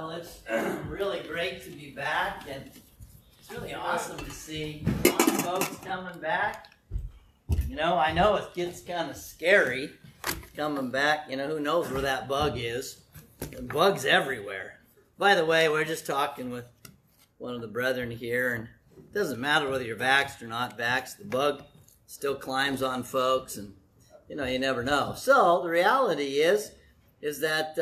Well, it's really great to be back, and it's really awesome to see folks coming back. You know, I know it gets kind of scary coming back. You know, who knows where that bug is. The bug's everywhere. By the way, we're just talking with one of the brethren here, and it doesn't matter whether you're vaxxed or not vaxxed. The bug still climbs on folks, and, you know, you never know. So the reality is that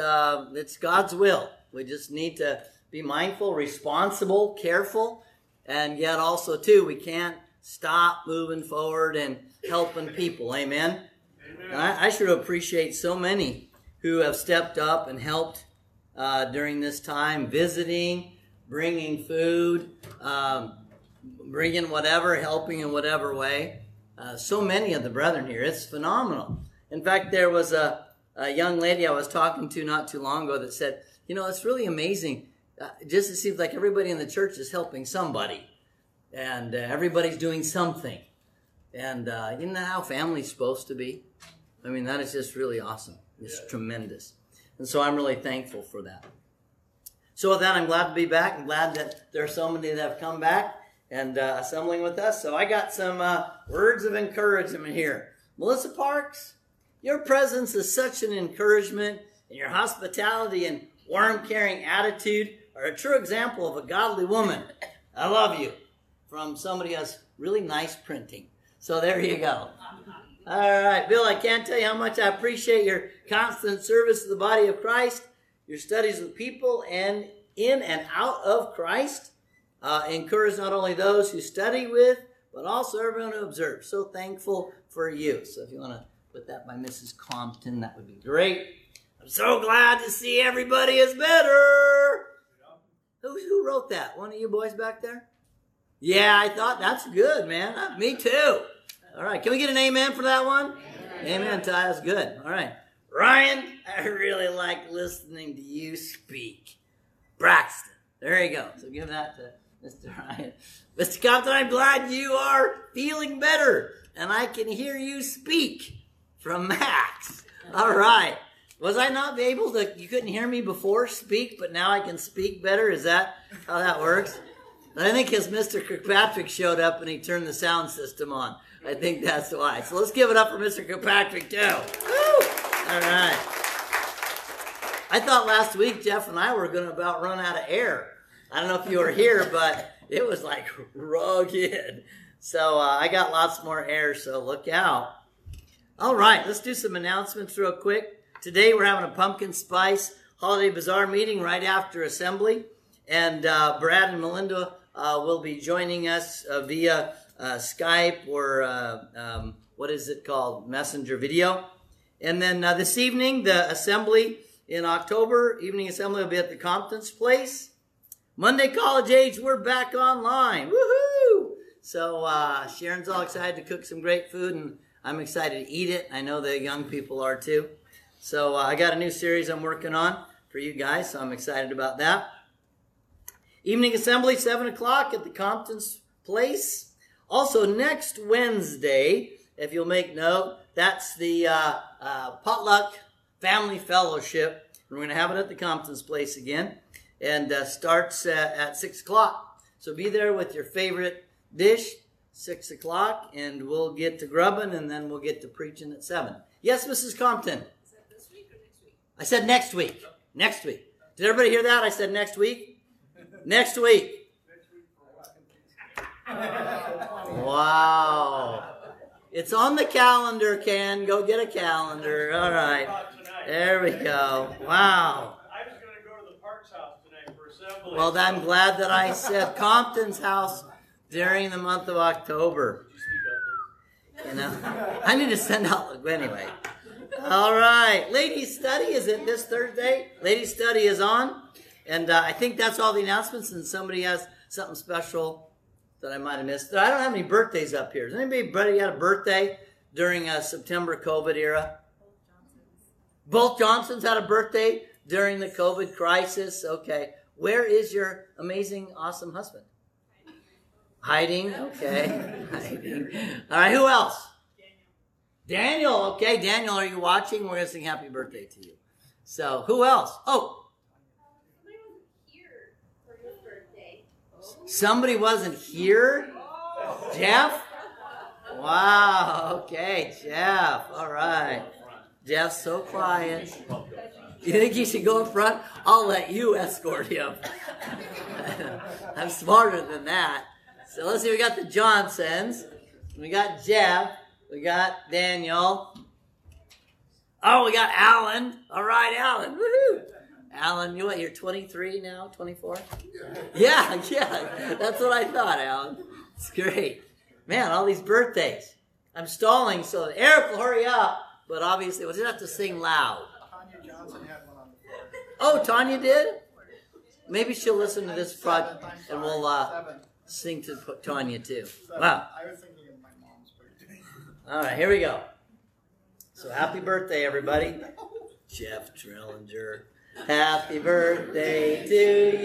it's God's will. We just need to be mindful, responsible, careful, and yet also, too, we can't stop moving forward and helping people. Amen? Amen. I sure appreciate so many who have stepped up and helped during this time, visiting, bringing food, bringing whatever, helping in whatever way. So many of the brethren here. It's phenomenal. In fact, there was a young lady I was talking to not too long ago that said, you know, it's really amazing. Just it seems like everybody in the church is helping somebody. And everybody's doing something. And you know how family's supposed to be? I mean, that is just really awesome. It's tremendous. And so I'm really thankful for that. So with that, I'm glad to be back. I'm glad that there are so many that have come back and assembling with us. So I got some words of encouragement here. Melissa Parks, your presence is such an encouragement, and your hospitality and warm, caring attitude are a true example of a godly woman. I love you. From somebody else, really nice printing. So there you go. All right, Bill, I can't tell you how much I appreciate your constant service to the body of Christ, your studies with people and in and out of Christ. Encourage not only those who study with, but also everyone who observes. So thankful for you. So if you want to put that by Mrs. Compton, that would be great. I'm so glad to see everybody is better. Who wrote that? One of you boys back there? Yeah, I thought that's good, man. Me too. All right, can we get an amen for that one? Amen, amen Ty. That's good. All right. Ryan, I really like listening to you speak. Braxton. There you go. So give that to Mr. Ryan. Mr. Compton, I'm glad you are feeling better, and I can hear you speak. From Max. All right. Was I not able to, you couldn't hear me before speak, but now I can speak better? Is that how that works? I think his Mr. Kirkpatrick showed up and he turned the sound system on. I think that's why. So let's give it up for Mr. Kirkpatrick, too. Woo! All right. I thought last week Jeff and I were going to about run out of air. I don't know if you were here, but it was like rugged. So I got lots more air, so look out. All right, let's do some announcements real quick. Today we're having a pumpkin spice holiday bazaar meeting right after assembly. And Brad and Melinda will be joining us via Skype or what is it called? Messenger video. And then this evening, the assembly in October, evening assembly will be at the Compton's Place. Monday College Age, we're back online. Woohoo! So Sharon's all excited to cook some great food and I'm excited to eat it. I know the young people are too. So I got a new series I'm working on for you guys, so I'm excited about that. Evening assembly, 7 o'clock at the Compton's Place. Also next Wednesday, if you'll make note, that's the potluck family fellowship. We're going to have it at the Compton's Place again, and starts at 6 o'clock. So be there with your favorite dish. 6 o'clock, and we'll get to grubbing, and then we'll get to preaching at 7. Yes, Mrs. Compton? Is that this week or next week? I said next week. Next week. Did everybody hear that? I said next week? Next week. Wow. It's on the calendar, Ken. Go get a calendar. All right. There we go. Wow. I was going to go to the Parks house tonight for assembly. Well, I'm glad that I said Compton's house during the month of October. You know, I need to send out, anyway. All right. Ladies' Study is it this Thursday. Ladies' Study is on. And I think that's all the announcements. And somebody has something special that I might have missed. I don't have any birthdays up here. Has anybody had a birthday during September COVID era? Both Johnsons had a birthday during the COVID crisis. Okay. Where is your amazing, awesome husband? Hiding, okay. Hiding. All right, who else? Daniel, okay. Daniel, are you watching? We're going to sing happy birthday to you. So, who else? Oh. Somebody wasn't here? Jeff? Wow, okay, Jeff. All right. Jeff's so quiet. You think he should go in front? I'll let you escort him. I'm smarter than that. So let's see, we got the Johnsons. We got Jeff. We got Daniel. Oh, we got Alan. All right, Alan. Woohoo! Alan, you know what, you're 23 now, 24? Yeah. That's what I thought, Alan. It's great. Man, all these birthdays. I'm stalling, so Eric will hurry up. But obviously, we'll just have to sing loud. Tanya Johnson had one on the board. Oh, Tanya did? Maybe she'll listen to this project, and we'll sing to Tanya, too. Wow. I was thinking of my mom's birthday. All right, here we go. So happy birthday, everybody. Jeff Trellinger. Happy birthday to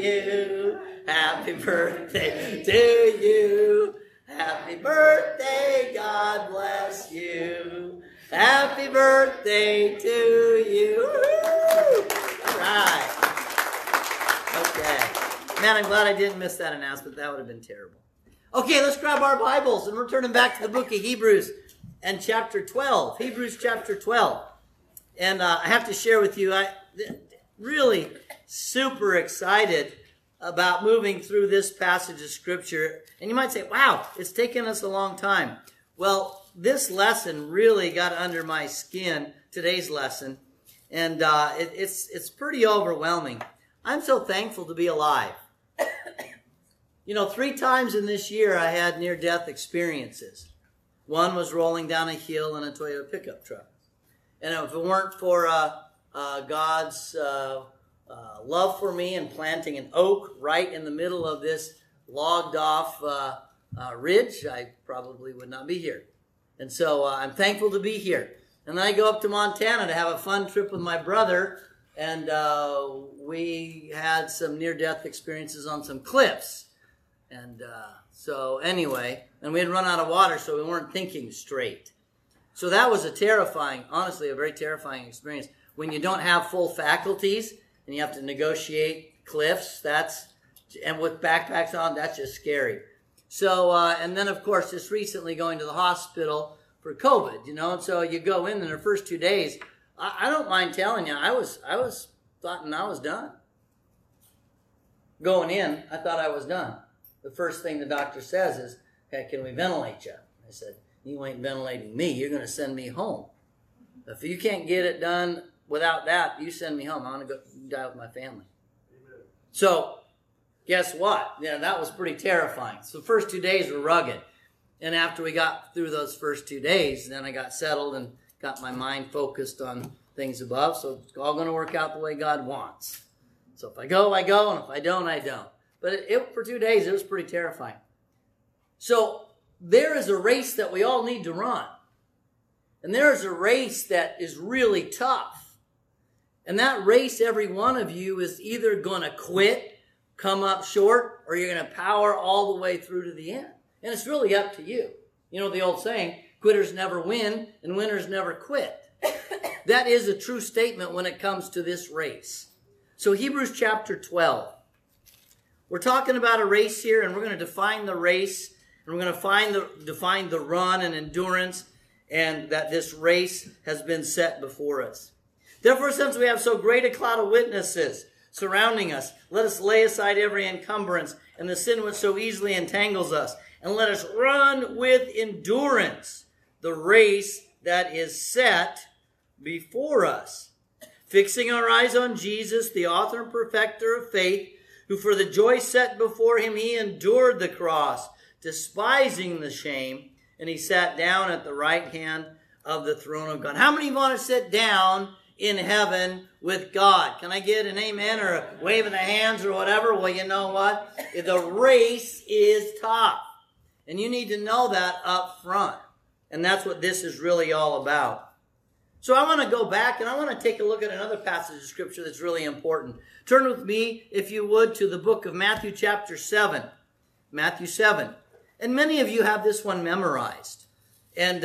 you. Happy birthday to you. Happy birthday, God bless you. Happy birthday to you. Woo-hoo! All right. Okay. Man, I'm glad I didn't miss that announcement. That would have been terrible. Okay, let's grab our Bibles and we're turning back to the book of Hebrews and chapter 12. Hebrews chapter 12. And I have to share with you, I'm really super excited about moving through this passage of Scripture. And you might say, wow, it's taken us a long time. Well, this lesson really got under my skin, today's lesson, and it's pretty overwhelming. I'm so thankful to be alive. You know, 3 times in this year I had near-death experiences. One was rolling down a hill in a Toyota pickup truck. And if it weren't for God's love for me and planting an oak right in the middle of this logged-off ridge, I probably would not be here. And so I'm thankful to be here. And then I go up to Montana to have a fun trip with my brother. And we had some near-death experiences on some cliffs. And so anyway, and we had run out of water, so we weren't thinking straight. So that was a terrifying, honestly, a very terrifying experience. When you don't have full faculties and you have to negotiate cliffs, and with backpacks on, that's just scary. So, and then, of course, just recently going to the hospital for COVID, you know, and so you go in and the first 2 days, I don't mind telling you, I was thought I was done. Going in, I thought I was done. The first thing the doctor says is, hey, can we ventilate you? I said, you ain't ventilating me. You're going to send me home. If you can't get it done without that, you send me home. I want to go die with my family. Amen. So, guess what? Yeah, that was pretty terrifying. So the first 2 days were rugged. And after we got through those first 2 days, then I got settled and got my mind focused on things above. So it's all going to work out the way God wants. So if I go, I go. And if I don't, I don't. But for 2 days, it was pretty terrifying. So there is a race that we all need to run. And there is a race that is really tough. And that race, every one of you is either going to quit, come up short, or you're going to power all the way through to the end. And it's really up to you. You know the old saying, quitters never win, and winners never quit. That is a true statement when it comes to this race. So Hebrews chapter 12. We're talking about a race here, and we're going to define the race, and we're going to define the run and endurance, and that this race has been set before us. Therefore, since we have so great a cloud of witnesses surrounding us, let us lay aside every encumbrance and the sin which so easily entangles us, and let us run with endurance the race that is set before us, fixing our eyes on Jesus, the author and perfecter of faith, who for the joy set before him he endured the cross, despising the shame, and he sat down at the right hand of the throne of God. How many want to sit down in heaven with God? Can I get an amen or a wave of the hands or whatever? Well, you know what? The race is tough. And you need to know that up front. And that's what this is really all about. So I want to go back and I want to take a look at another passage of Scripture that's really important. Turn with me, if you would, to the book of Matthew chapter 7. Matthew 7. And many of you have this one memorized. And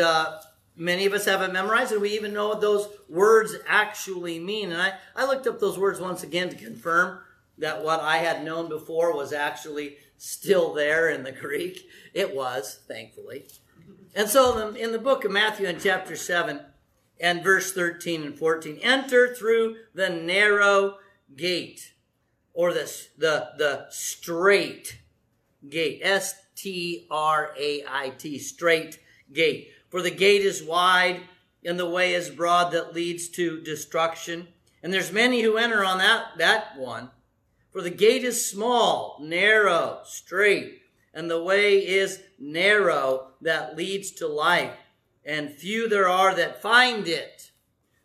many of us have it memorized, and we even know what those words actually mean. And I looked up those words once again to confirm that what I had known before was actually still there in the Greek. It was, thankfully. And so in the book of Matthew in chapter 7 and verse 13 and 14, enter through the narrow gate, or the straight gate, S-T-R-A-I-T, straight gate. For the gate is wide and the way is broad that leads to destruction. And there's many who enter on that one. For the gate is small, narrow, straight, and the way is narrow that leads to life, and few there are that find it.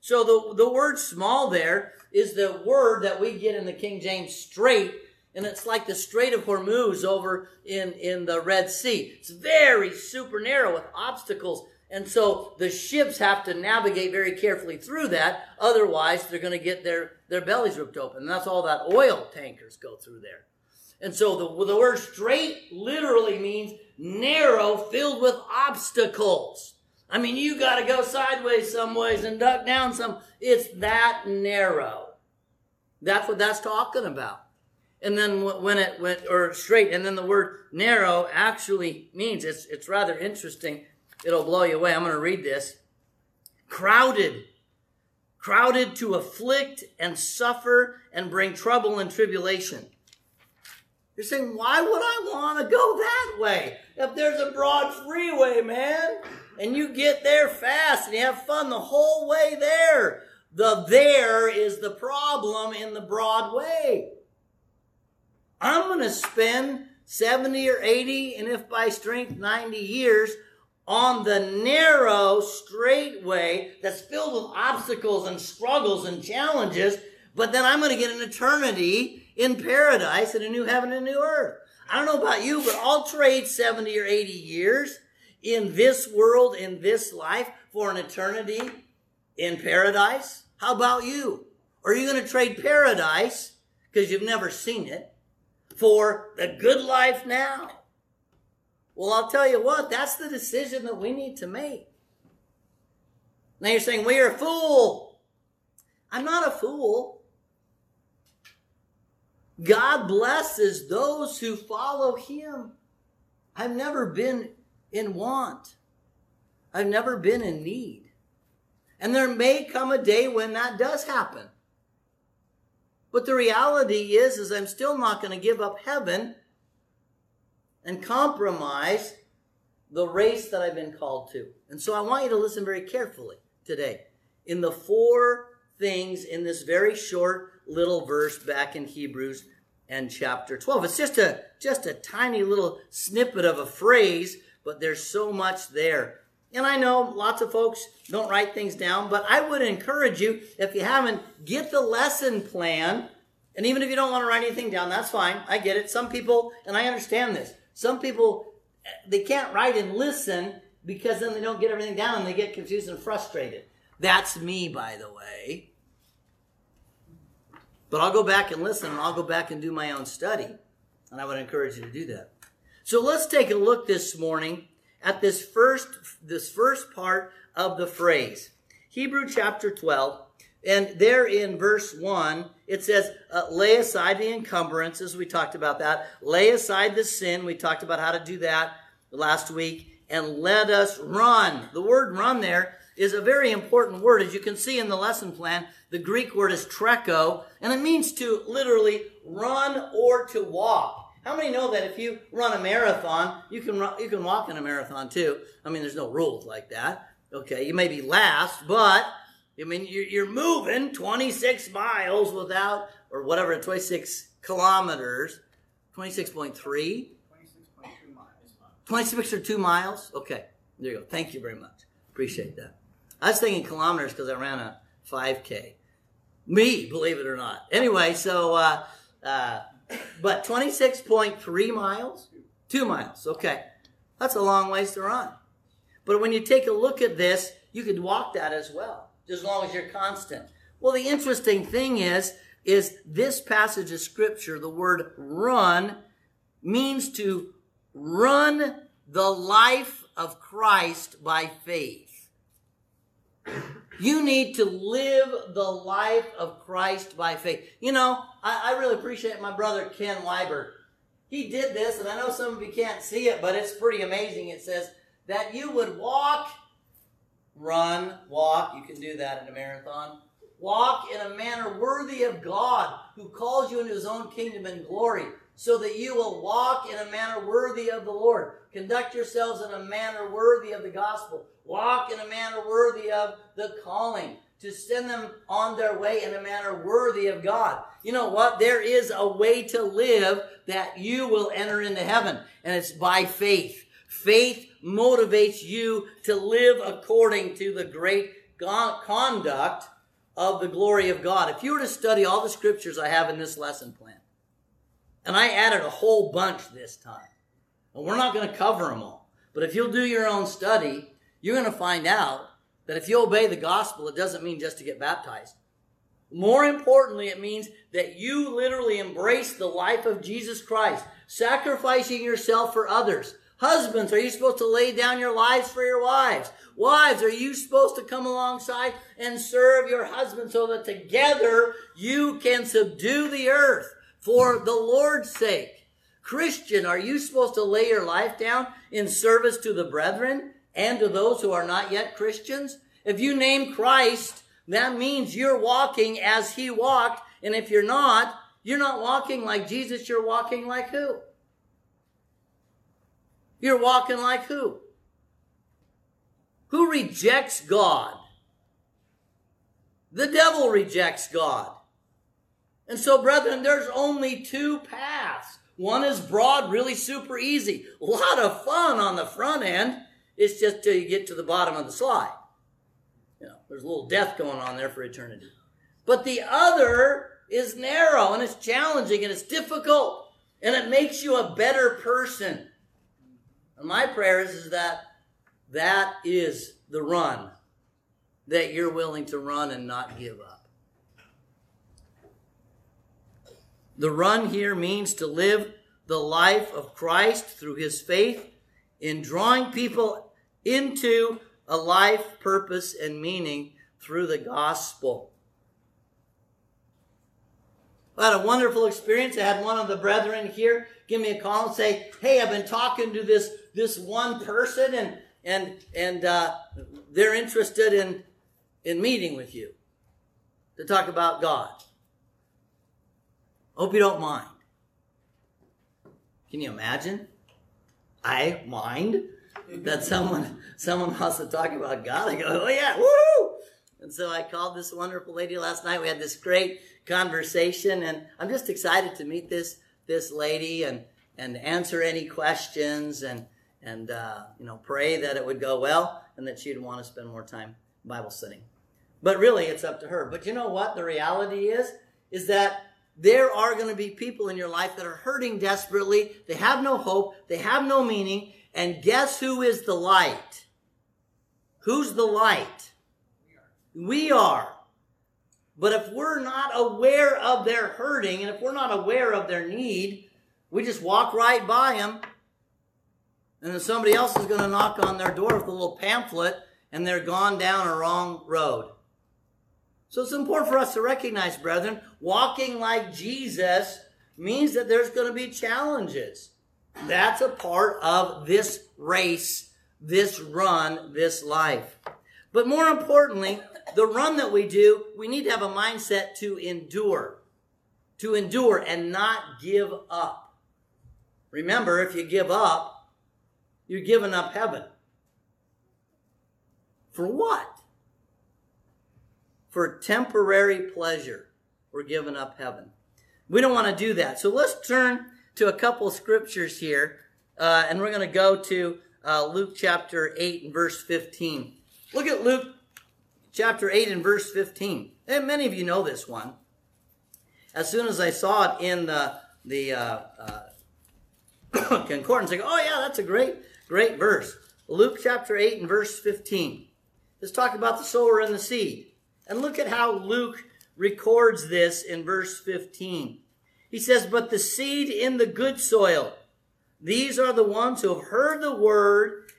So the word small there is the word that we get in the King James straight, and it's like the Strait of Hormuz over in the Red Sea. It's very super narrow with obstacles, and so the ships have to navigate very carefully through that, otherwise they're going to get their bellies ripped open, and that's all that oil tankers go through there. And so the word straight literally means narrow, filled with obstacles. I mean, you got to go sideways some ways and duck down some. It's that narrow. That's what that's talking about. And then when it went, or straight, and then the word narrow actually means, it's rather interesting. It'll blow you away. I'm going to read this. Crowded. Crowded to afflict and suffer and bring trouble and tribulation. You're saying, why would I want to go that way? If there's a broad freeway, man, and you get there fast and you have fun the whole way there. There is the problem in the broad way. I'm going to spend 70 or 80, and if by strength 90 years, on the narrow, straight way that's filled with obstacles and struggles and challenges, but then I'm going to get an eternity in paradise and a new heaven and a new earth. I don't know about you, but I'll trade 70 or 80 years in this world, in this life, for an eternity in paradise. How about you? Are you going to trade paradise, because you've never seen it, for the good life now? Well, I'll tell you what, that's the decision that we need to make. Now you're saying, well, you're a fool. I'm not a fool. God blesses those who follow him. I've never been in want. I've never been in need. And there may come a day when that does happen. But the reality is I'm still not going to give up heaven and compromise the race that I've been called to. And so I want you to listen very carefully today in the four things in this very short little verse back in Hebrews and chapter 12. It's just a tiny little snippet of a phrase, but there's so much there. And I know lots of folks don't write things down, but I would encourage you, if you haven't, get the lesson plan. And even if you don't want to write anything down, that's fine. I get it. Some people, and I understand this, some people, they can't write and listen because then they don't get everything down and they get confused and frustrated. That's me, by the way. But I'll go back and listen, and I'll go back and do my own study. And I would encourage you to do that. So let's take a look this morning at this first part of the phrase. Hebrews chapter 12, and there in verse 1, it says, lay aside the encumbrances. We talked about that. Lay aside the sin. We talked about how to do that last week. And let us run. The word run there is a very important word. As you can see in the lesson plan, the Greek word is treko, and it means to literally run or to walk. How many know that if you run a marathon, you can walk in a marathon too? I mean, there's no rules like that. Okay, you may be last, but I mean, you're moving 26 miles without, or whatever, 26 kilometers, 26.3? 26.2 miles. 26 or 2 miles? Okay, there you go. Thank you very much. Appreciate that. I was thinking kilometers because I ran a 5K. Me, believe it or not. Anyway, so, but 26.3 miles? 2 miles, okay. That's a long ways to run. But when you take a look at this, you could walk that as well, as long as you're constant. Well, the interesting thing is this passage of Scripture, the word run, means to run the life of Christ by faith. You need to live the life of Christ by faith. You know, I really appreciate my brother Ken Weibert. He did this, and I know some of you can't see it, but it's pretty amazing. It says that you would walk, run, walk. You can do that in a marathon. Walk in a manner worthy of God, who calls you into his own kingdom and glory, so that you will walk in a manner worthy of the Lord. Conduct yourselves in a manner worthy of the gospel. Walk in a manner worthy of the calling, to send them on their way in a manner worthy of God. You know what? There is a way to live that you will enter into heaven, and it's by faith. Faith motivates you to live according to the great conduct of the glory of God. If you were to study all the scriptures I have in this lesson plan, and I added a whole bunch this time, and we're not going to cover them all, but if you'll do your own study, you're going to find out that if you obey the gospel, it doesn't mean just to get baptized. More importantly, it means that you literally embrace the life of Jesus Christ, sacrificing yourself for others. Husbands, are you supposed to lay down your lives for your wives? Wives, are you supposed to come alongside and serve your husband so that together you can subdue the earth for the Lord's sake? Christian, are you supposed to lay your life down in service to the brethren and to those who are not yet Christians? If you name Christ, that means you're walking as he walked. And if you're not walking like Jesus. You're walking like who? You're walking like who? Who rejects God? The devil rejects God. And so, brethren, there's only two paths. One is broad, really super easy. A lot of fun on the front end. It's just till you get to the bottom of the slide. You know, there's a little death going on there for eternity. But the other is narrow, and it's challenging, and it's difficult, and it makes you a better person. And my prayer is that that is the run that you're willing to run and not give up. The run here means to live the life of Christ through his faith, in drawing people into a life, purpose, and meaning through the gospel. I had a wonderful experience. I had one of the brethren here give me a call and say, hey, I've been talking to this one person, and they're interested in meeting with you to talk about God. Hope you don't mind. Can you imagine? I mind that someone wants to talk about God. I go, oh yeah, woo! And so I called this wonderful lady last night. We had this great conversation, and I'm just excited to meet this lady and answer any questions and you know, pray that it would go well and that she'd want to spend more time Bible studying. But really, it's up to her. But you know what? The reality is that there are going to be people in your life that are hurting desperately. They have no hope. They have no meaning. And guess who is the light? Who's the light? We are. But if we're not aware of their hurting, and if we're not aware of their need, we just walk right by them. And then somebody else is going to knock on their door with a little pamphlet, and they're gone down a wrong road. So it's important for us to recognize, brethren, walking like Jesus means that there's going to be challenges. That's a part of this race, this run, this life. But more importantly, the run that we do, we need to have a mindset to endure and not give up. Remember, if you give up, you're giving up heaven. For what? For temporary pleasure, we're giving up heaven. We don't want to do that. So let's turn to a couple scriptures here, and we're going to go to Luke chapter 8 and verse 15. Look at Luke chapter 8 and verse 15. And many of you know this one. As soon as I saw it in the concordance, I go, oh yeah, that's a great verse. Luke chapter 8 and verse 15. Let's talk about the sower and the seed. And look at how Luke records this in verse 15. He says, but the seed in the good soil, these are the ones who have heard the word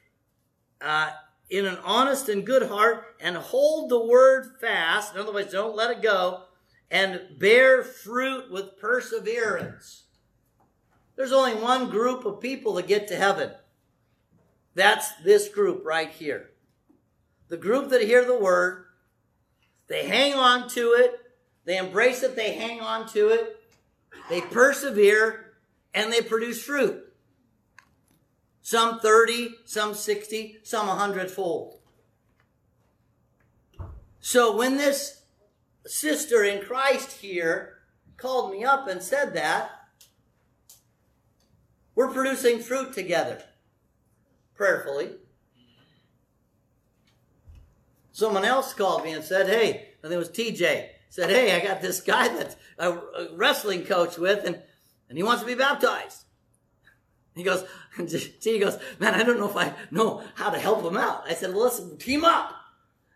in an honest and good heart, and hold the word fast, in other words, don't let it go, and bear fruit with perseverance. There's only one group of people that get to heaven. That's this group right here. The group that hear the word, they hang on to it, they embrace it, they hang on to it, they persevere, and they produce fruit. Some 30, some 60, some 100-fold. So when this sister in Christ here called me up and said that, we're producing fruit together, prayerfully. Someone else called me and said, hey, I think it was TJ, said, hey, I got this guy that's a wrestling coach with, and he wants to be baptized. He goes, man, I don't know if I know how to help him out. I said, well, listen, team up.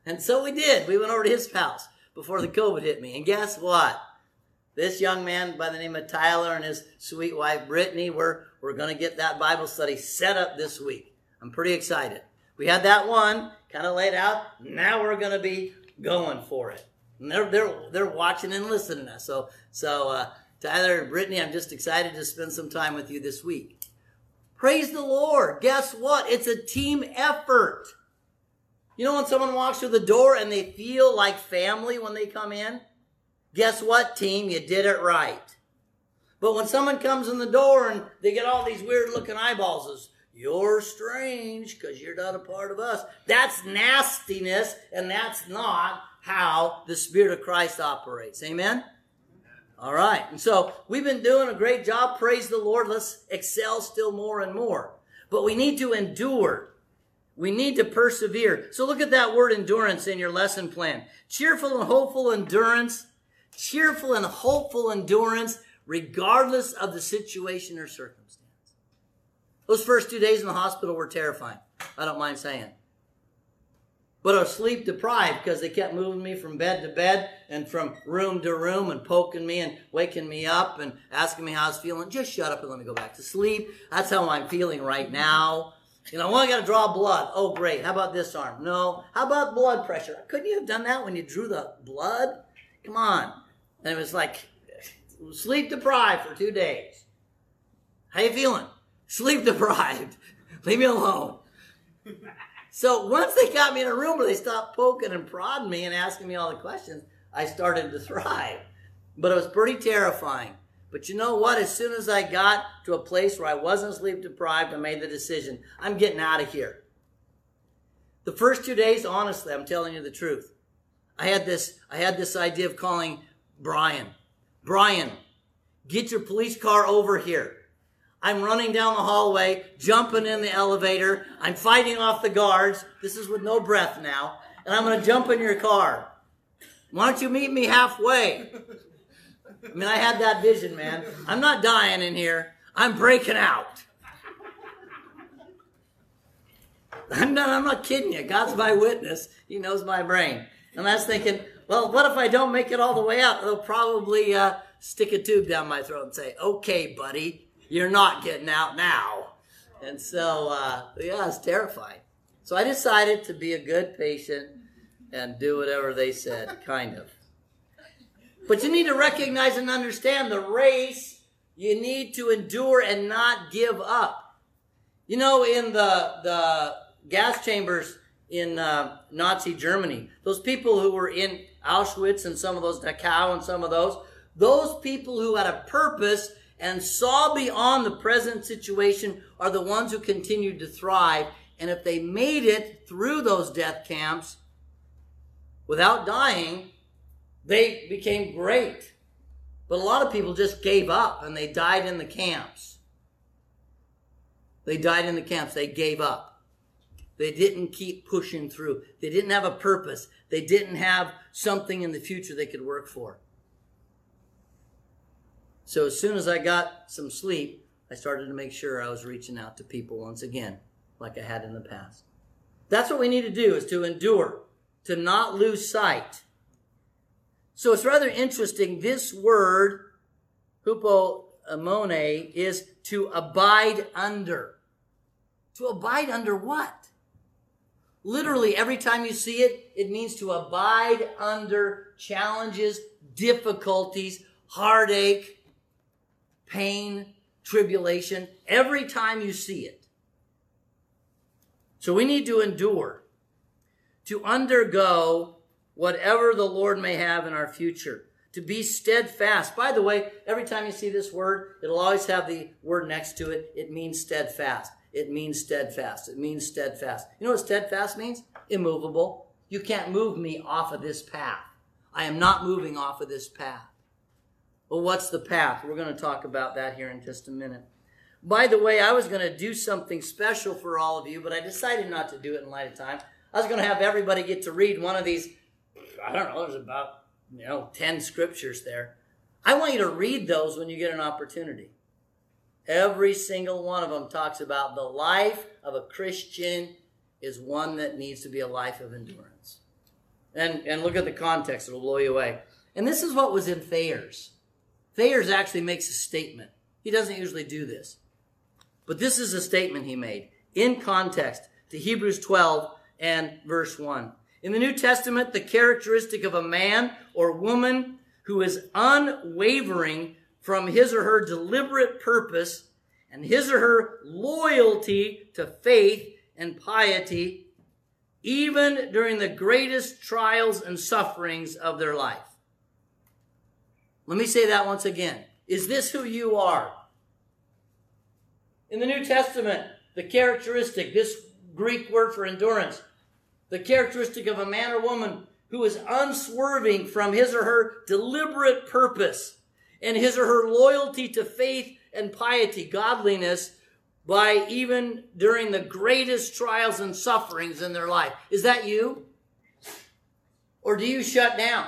And so we did. We went over to his house before the COVID hit me. And guess what? This young man by the name of Tyler and his sweet wife, Brittany, we're going to get that Bible study set up this week. I'm pretty excited. We had that one kind of laid out. Now we're going to be going for it. And they're watching and listening to us. So Tyler and Brittany, I'm just excited to spend some time with you this week. Praise the Lord. Guess what? It's a team effort. You know when someone walks through the door and they feel like family when they come in? Guess what, team? You did it right. But when someone comes in the door and they get all these weird-looking eyeballs, it's, you're strange because you're not a part of us. That's nastiness, and that's not how the Spirit of Christ operates. Amen? All right, and so we've been doing a great job. Praise the Lord. Let's excel still more and more. But we need to endure. We need to persevere. So look at that word endurance in your lesson plan. Cheerful and hopeful endurance. Cheerful and hopeful endurance regardless of the situation or circumstance. Those first 2 days in the hospital were terrifying. I don't mind saying. But I was sleep deprived because they kept moving me from bed to bed and from room to room and poking me and waking me up and asking me how I was feeling. Just shut up and let me go back to sleep. That's how I'm feeling right now. You know, well, I got to draw blood. Oh, great. How about this arm? No. How about blood pressure? Couldn't you have done that when you drew the blood? Come on. And it was like sleep deprived for 2 days. How you feeling? Sleep deprived. Leave me alone. So once they got me in a room where they stopped poking and prodding me and asking me all the questions, I started to thrive. But it was pretty terrifying. But you know what? As soon as I got to a place where I wasn't sleep deprived, I made the decision, I'm getting out of here. The first 2 days, honestly, I'm telling you the truth. I had this idea of calling Brian. Brian, get your police car over here. I'm running down the hallway, jumping in the elevator. I'm fighting off the guards. This is with no breath now. And I'm going to jump in your car. Why don't you meet me halfway? I mean, I had that vision, man. I'm not dying in here. I'm breaking out. I'm not kidding you. God's my witness. He knows my brain. And I was thinking, well, what if I don't make it all the way out? They'll probably stick a tube down my throat and say, okay, buddy. You're not getting out now. And so, yeah, it's terrifying. So I decided to be a good patient and do whatever they said, kind of. But you need to recognize and understand the race. You need to endure and not give up. You know, in the gas chambers in Nazi Germany, those people who were in Auschwitz and some of those, Dachau and some of those people who had a purpose and saw beyond the present situation are the ones who continued to thrive. And if they made it through those death camps without dying, they became great. But a lot of people just gave up and they died in the camps. They died in the camps. They gave up. They didn't keep pushing through. They didn't have a purpose. They didn't have something in the future they could work for. So as soon as I got some sleep, I started to make sure I was reaching out to people once again, like I had in the past. That's what we need to do, is to endure, to not lose sight. So it's rather interesting. This word, hupoamone, is to abide under. To abide under what? Literally, every time you see it, it means to abide under challenges, difficulties, heartache, pain, tribulation, every time you see it. So we need to endure, to undergo whatever the Lord may have in our future, to be steadfast. By the way, every time you see this word, it'll always have the word next to it. It means steadfast. It means steadfast. It means steadfast. You know what steadfast means? Immovable. You can't move me off of this path. I am not moving off of this path. Well, what's the path? We're going to talk about that here in just a minute. By the way, I was going to do something special for all of you, but I decided not to do it in light of time. I was going to have everybody get to read one of these, I don't know, there's about, 10 scriptures there. I want you to read those when you get an opportunity. Every single one of them talks about the life of a Christian is one that needs to be a life of endurance. And look at the context. It'll blow you away. And this is what was in Thayer's. Thayer's actually makes a statement. He doesn't usually do this. But this is a statement he made in context to Hebrews 12 and verse 1. In the New Testament, the characteristic of a man or woman who is unwavering from his or her deliberate purpose and his or her loyalty to faith and piety, even during the greatest trials and sufferings of their life. Let me say that once again. Is this who you are? In the New Testament, the characteristic, this Greek word for endurance, the characteristic of a man or woman who is unswerving from his or her deliberate purpose and his or her loyalty to faith and piety, godliness, by even during the greatest trials and sufferings in their life. Is that you? Or do you shut down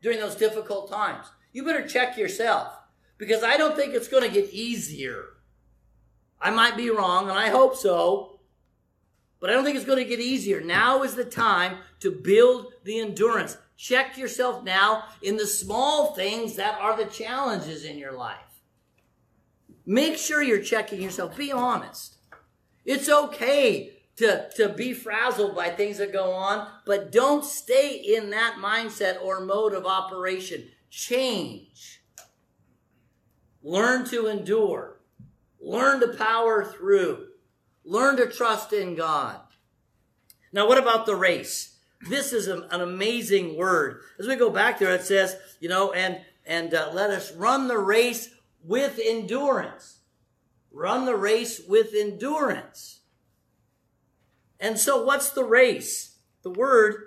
during those difficult times? You better check yourself, because I don't think it's going to get easier. I might be wrong, and I hope so. But I don't think it's going to get easier. Now is the time to build the endurance. Check yourself now in the small things that are the challenges in your life. Make sure you're checking yourself. Be honest. It's okay to be frazzled by things that go on, but don't stay in that mindset or mode of operation. Change. Learn to endure. Learn to power through. Learn to trust in God. Now, what about the race? This is an amazing word. As we go back there, it says, let us run the race with endurance. Run the race with endurance. And so what's the race? The word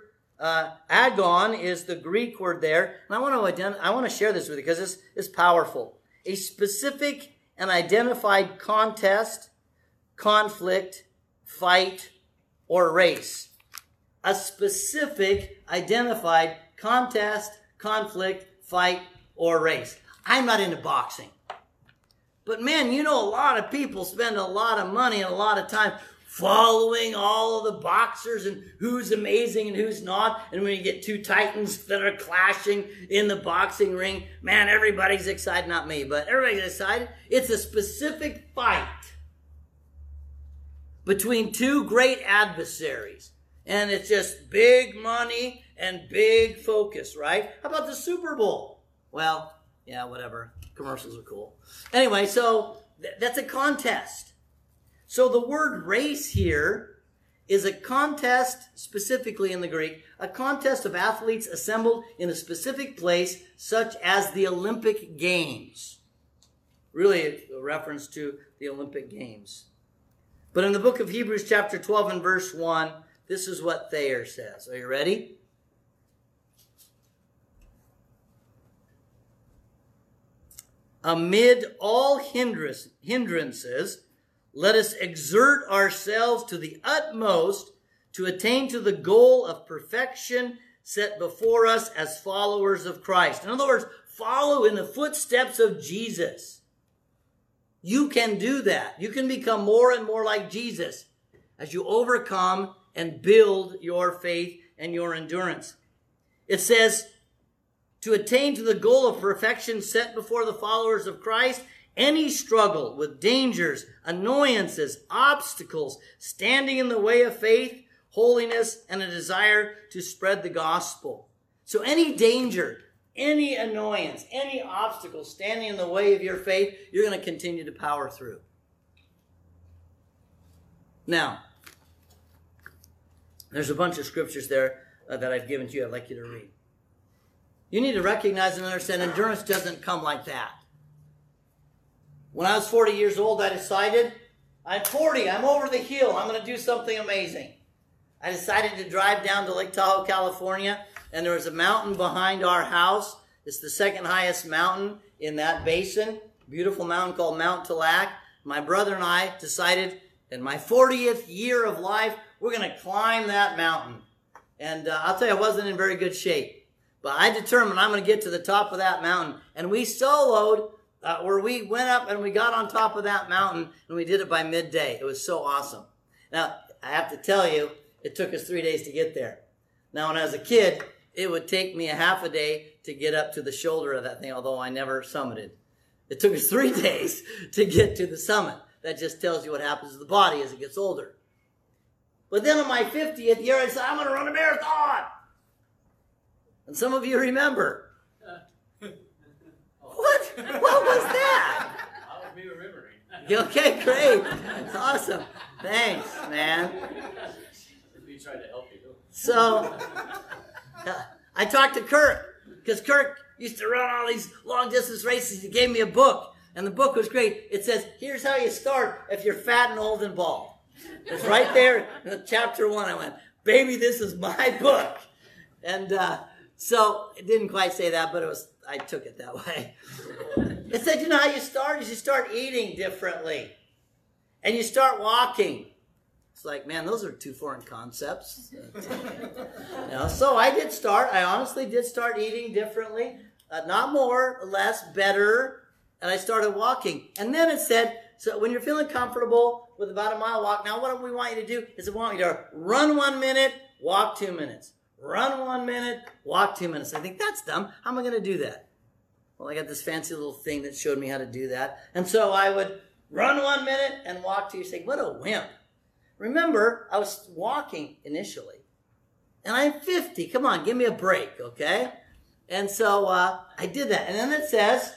agon is the Greek word there. And I want to share this with you because it's powerful. A specific and identified contest, conflict, fight, or race. A specific, identified contest, conflict, fight, or race. I'm not into boxing. But man, a lot of people spend a lot of money and a lot of time following all of the boxers and who's amazing and who's not. And when you get two titans that are clashing in the boxing ring, man, everybody's excited. Not me, but everybody's excited. It's a specific fight between two great adversaries. And it's just big money and big focus, right? How about the Super Bowl? Well, yeah, whatever. Commercials are cool. Anyway, so that's a contest. So the word race here is a contest, specifically in the Greek, a contest of athletes assembled in a specific place, such as the Olympic Games. Really a reference to the Olympic Games. But in the book of Hebrews chapter 12 and verse 1, this is what Thayer says. Are you ready? Amid all hindrances, let us exert ourselves to the utmost to attain to the goal of perfection set before us as followers of Christ. In other words, follow in the footsteps of Jesus. You can do that. You can become more and more like Jesus as you overcome and build your faith and your endurance. It says, to attain to the goal of perfection set before the followers of Christ, any struggle with dangers, annoyances, obstacles, standing in the way of faith, holiness, and a desire to spread the gospel. So any danger, any annoyance, any obstacle standing in the way of your faith, you're going to continue to power through. Now, there's a bunch of scriptures there that I've given to you I'd like you to read. You need to recognize and understand endurance doesn't come like that. When I was 40 years old, I decided, I'm 40, I'm over the hill, I'm going to do something amazing. I decided to drive down to Lake Tahoe, California, and there was a mountain behind our house. It's the second highest mountain in that basin, beautiful mountain called Mount Tallac. My brother and I decided, in my 40th year of life, we're going to climb that mountain. And I'll tell you, I wasn't in very good shape. But I determined I'm going to get to the top of that mountain. And we soloed, where we went up and we got on top of that mountain, and we did it by midday. It was so awesome. Now, I have to tell you, it took us 3 days to get there. Now, when I was a kid, it would take me a half a day to get up to the shoulder of that thing, although I never summited. It took us 3 days to get to the summit. That just tells you what happens to the body as it gets older. But then on my 50th year, I said, I'm going to run a marathon. And some of you remember. What? What was that? I would be remembering. Okay, great. That's awesome. Thanks, man. We tried to help you. So I talked to Kirk, because Kirk used to run all these long-distance races. He gave me a book. And the book was great. It says, here's how you start if you're fat and old and bald. It's right there in chapter 1. I went, baby, this is my book. And so it didn't quite say that, but it was. I took it that way. It said, you know how you start? Is you start eating differently. And you start walking. It's like, man, those are two foreign concepts. You know, so I did start. I honestly did start eating differently. Not more, less, better. And I started walking. And then it said, so when you're feeling comfortable with about a mile walk, now what we want you to do is we want you to run 1 minute, walk 2 minutes. Run 1 minute, walk 2 minutes. I think that's dumb. How am I going to do that? Well, I got this fancy little thing that showed me how to do that. And so I would run 1 minute and walk 2 minutes. You're saying, what a wimp. Remember, I was walking initially. And I'm 50. Come on, give me a break, okay? And so I did that. And then it says,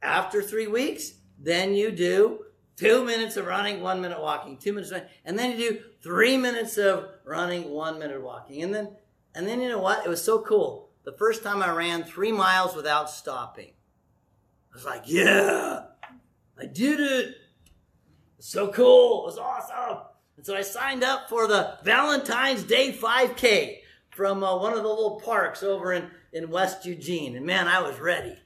after 3 weeks, then you do 2 minutes of running, 1 minute walking, 2 minutes running, and then you do 3 minutes of running, 1 minute walking. And then you know what? It was so cool. The first time I ran 3 miles without stopping. I was like, yeah, I did it. It's so cool. It was awesome. And so I signed up for the Valentine's Day 5K from one of the little parks over in West Eugene. And man, I was ready.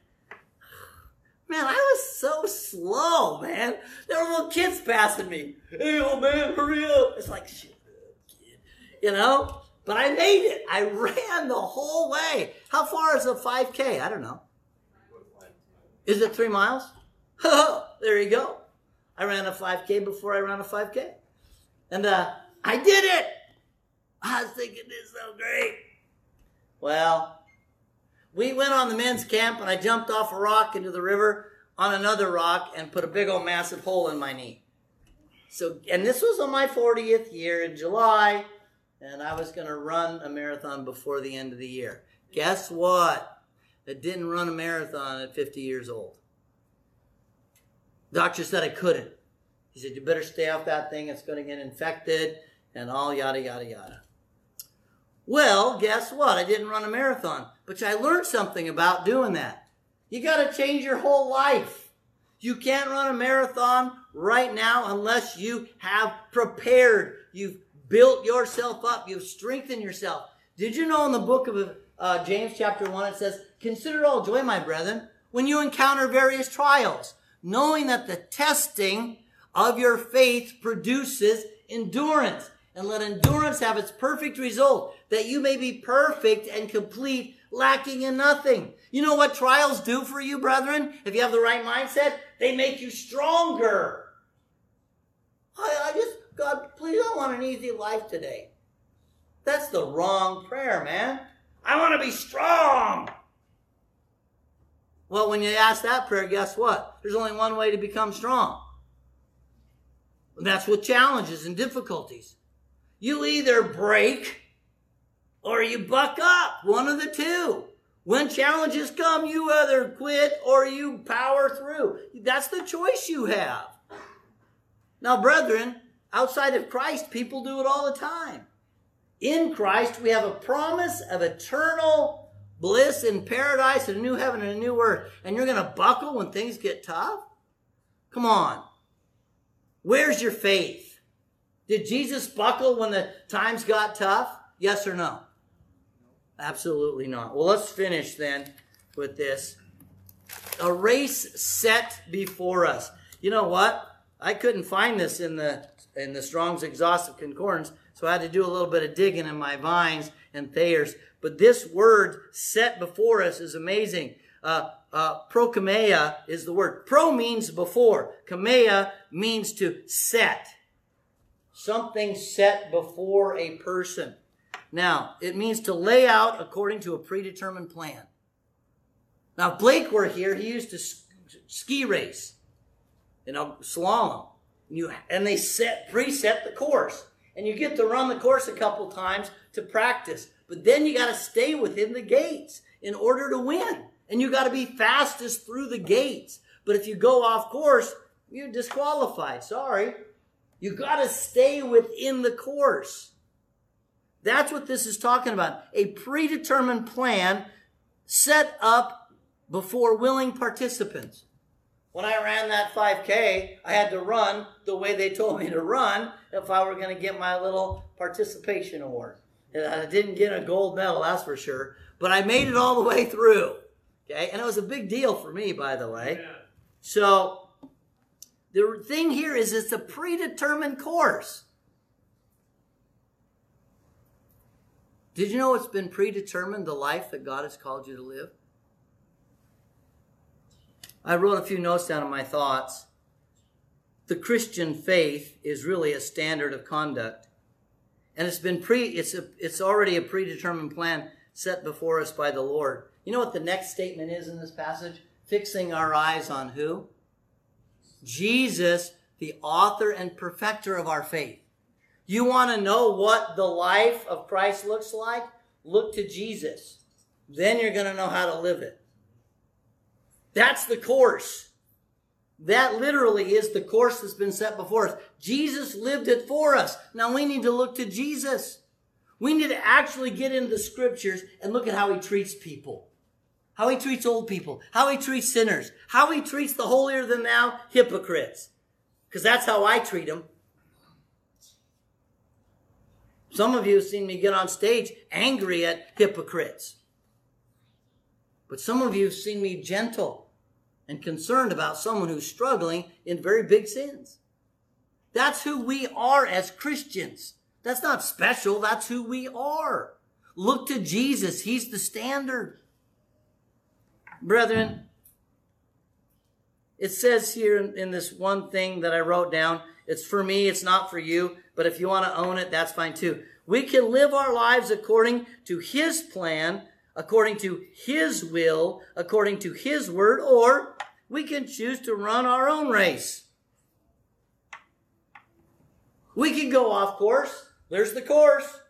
Man, I was so slow, man. There were little kids passing me. Hey, old man, hurry up. It's like, shut up, kid. You know? But I made it. I ran the whole way. How far is a 5K? I don't know. Is it 3 miles? Oh, there you go. I ran a 5K before I ran a 5K. And I did it. I was thinking, this is so great. Well, we went on the men's camp, and I jumped off a rock into the river on another rock and put a big old massive hole in my knee. So, and this was on my 40th year in July, and I was going to run a marathon before the end of the year. Guess what? I didn't run a marathon at 50 years old. The doctor said I couldn't. He said, you better stay off that thing. It's going to get infected and all yada, yada, yada. Well, guess what? I didn't run a marathon, but I learned something about doing that. You got to change your whole life. You can't run a marathon right now unless you have prepared. You've built yourself up. You've strengthened yourself. Did you know in the book of James chapter 1, it says, consider it all joy, my brethren, when you encounter various trials, knowing that the testing of your faith produces endurance. And let endurance have its perfect result, that you may be perfect and complete, lacking in nothing. You know what trials do for you, brethren? If you have the right mindset, they make you stronger. I just, God, please, I want an easy life today. That's the wrong prayer, man. I want to be strong. Well, when you ask that prayer, guess what? There's only one way to become strong. And that's with challenges and difficulties. You either break or you buck up, one of the two. When challenges come, you either quit or you power through. That's the choice you have. Now, brethren, outside of Christ, people do it all the time. In Christ, we have a promise of eternal bliss in paradise and a new heaven and a new earth. And you're going to buckle when things get tough? Come on. Where's your faith? Did Jesus buckle when the times got tough? Yes or no? Absolutely not. Well, let's finish then with this. A race set before us. You know what? I couldn't find this in the Strong's Exhaustive Concordance, so I had to do a little bit of digging in my Vines and Thayers. But this word, set before us, is amazing. Prokameia is the word. Pro means before. Kameia means to set. Something set before a person. Now, it means to lay out according to a predetermined plan. Now, if Blake were here, he used to ski race, you know, slalom. And they preset the course. And you get to run the course a couple times to practice. But then you got to stay within the gates in order to win. And you got to be fastest through the gates. But if you go off course, you're disqualified. Sorry. You got to stay within the course. That's what this is talking about. A predetermined plan set up before willing participants. When I ran that 5K, I had to run the way they told me to run if I were going to get my little participation award. And I didn't get a gold medal, that's for sure. But I made it all the way through. Okay? And it was a big deal for me, by the way. Yeah. So the thing here is it's a predetermined course. Did you know it's been predetermined, the life that God has called you to live? I wrote a few notes down in my thoughts. The Christian faith is really a standard of conduct. And it's already a predetermined plan set before us by the Lord. You know what the next statement is in this passage? Fixing our eyes on who? Jesus, the author and perfecter of our faith. You want to know what the life of Christ looks like? Look to Jesus. Then you're going to know how to live it. That's the course. That literally is the course that's been set before us. Jesus lived it for us. Now we need to look to Jesus. We need to actually get into the scriptures and look at how he treats people. How he treats old people. How he treats sinners. How he treats the holier-than-thou hypocrites. Because that's how I treat them. Some of you have seen me get on stage angry at hypocrites. But some of you have seen me gentle and concerned about someone who's struggling in very big sins. That's who we are as Christians. That's not special. That's who we are. Look to Jesus. He's the standard. Brethren, it says here in this one thing that I wrote down, it's for me, it's not for you, but if you want to own it, that's fine too. We can live our lives according to his plan, according to his will, according to his word, or we can choose to run our own race. We can go off course. There's the course.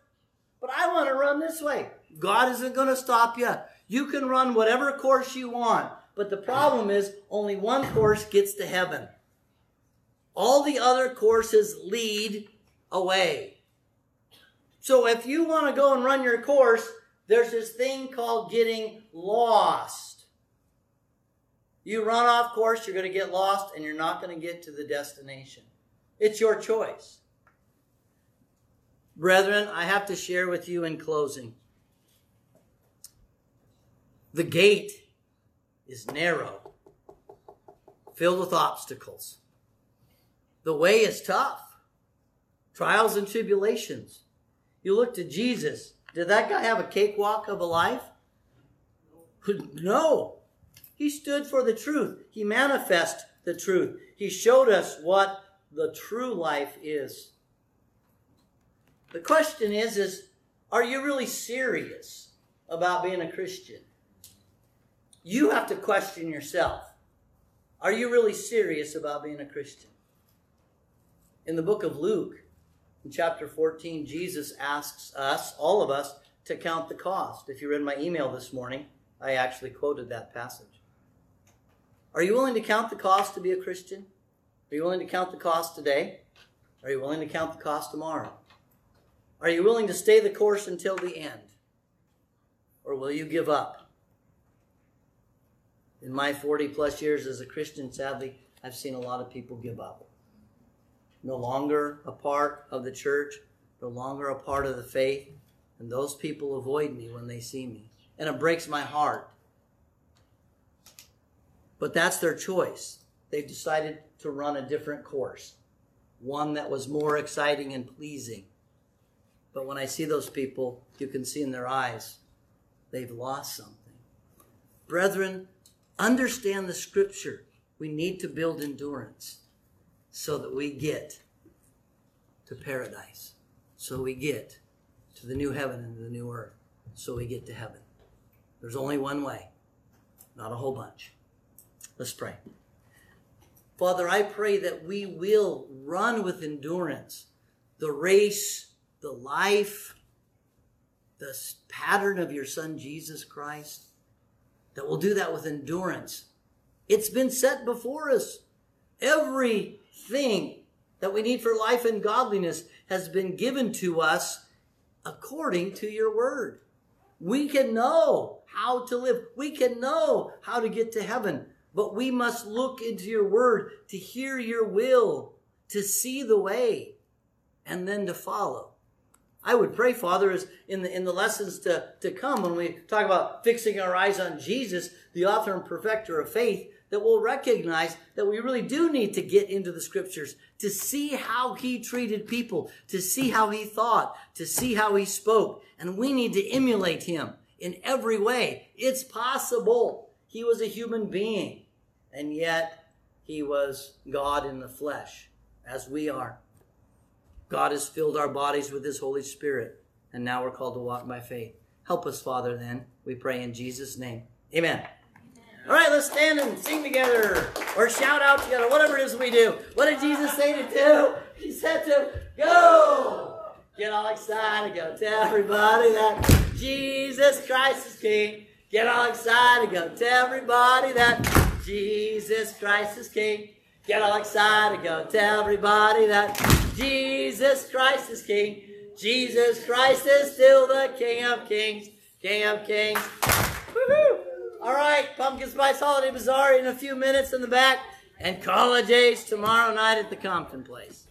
But I want to run this way. God isn't going to stop you. You can run whatever course you want. But the problem is only one course gets to heaven. All the other courses lead away. So if you want to go and run your course, there's this thing called getting lost. You run off course, you're going to get lost, and you're not going to get to the destination. It's your choice. Brethren, I have to share with you in closing. The gate is narrow, filled with obstacles. The way is tough. Trials and tribulations. You look to Jesus. Did that guy have a cakewalk of a life? No. He stood for the truth. He manifested the truth. He showed us what the true life is. The question is are you really serious about being a Christian? You have to question yourself. Are you really serious about being a Christian? In the book of Luke, in chapter 14, Jesus asks us, all of us, to count the cost. If you read my email this morning, I actually quoted that passage. Are you willing to count the cost to be a Christian? Are you willing to count the cost today? Are you willing to count the cost tomorrow? Are you willing to stay the course until the end? Or will you give up? In my 40 plus years as a Christian, sadly, I've seen a lot of people give up. No longer a part of the church, no longer a part of the faith, and those people avoid me when they see me. And it breaks my heart. But that's their choice. They've decided to run a different course, one that was more exciting and pleasing. But when I see those people, you can see in their eyes, they've lost something. Brethren, understand the scripture. We need to build endurance so that we get to paradise, so we get to the new heaven and the new earth, so we get to heaven. There's only one way, not a whole bunch. Let's pray. Father, I pray that we will run with endurance the race, the life, the pattern of your Son, Jesus Christ, that we'll do that with endurance. It's been set before us. Everything that we need for life and godliness has been given to us according to your word. We can know how to live. We can know how to get to heaven. But we must look into your word to hear your will, to see the way, and then to follow. I would pray, Father, as in the lessons to come, when we talk about fixing our eyes on Jesus, the author and perfecter of faith, that we'll recognize that we really do need to get into the scriptures to see how he treated people, to see how he thought, to see how he spoke. And we need to emulate him in every way. It's possible. He was a human being, and yet he was God in the flesh, as we are. God has filled our bodies with his Holy Spirit, and now we're called to walk by faith. Help us, Father, then. We pray in Jesus' name. Amen. All right, let's stand and sing together, or shout out together, whatever it is we do. What did Jesus say to do? He said to go. Get all excited. Go tell everybody that Jesus Christ is King. Get all excited. Go tell everybody that Jesus Christ is King. Get all excited. Go tell everybody that Jesus Christ is King. Jesus Christ is still the King of Kings. King of Kings. Woohoo! All right, Pumpkin Spice Holiday Bazaar in a few minutes in the back, and College Age tomorrow night at the Compton Place.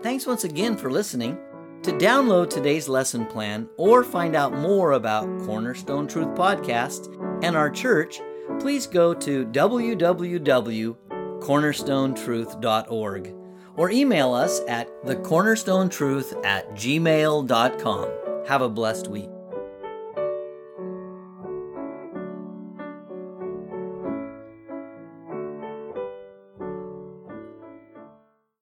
Thanks once again for listening. To download today's lesson plan or find out more about Cornerstone Truth Podcast and our church, please go to www.cornerstonetruth.org or email us at thecornerstonetruth@gmail.com. Have a blessed week.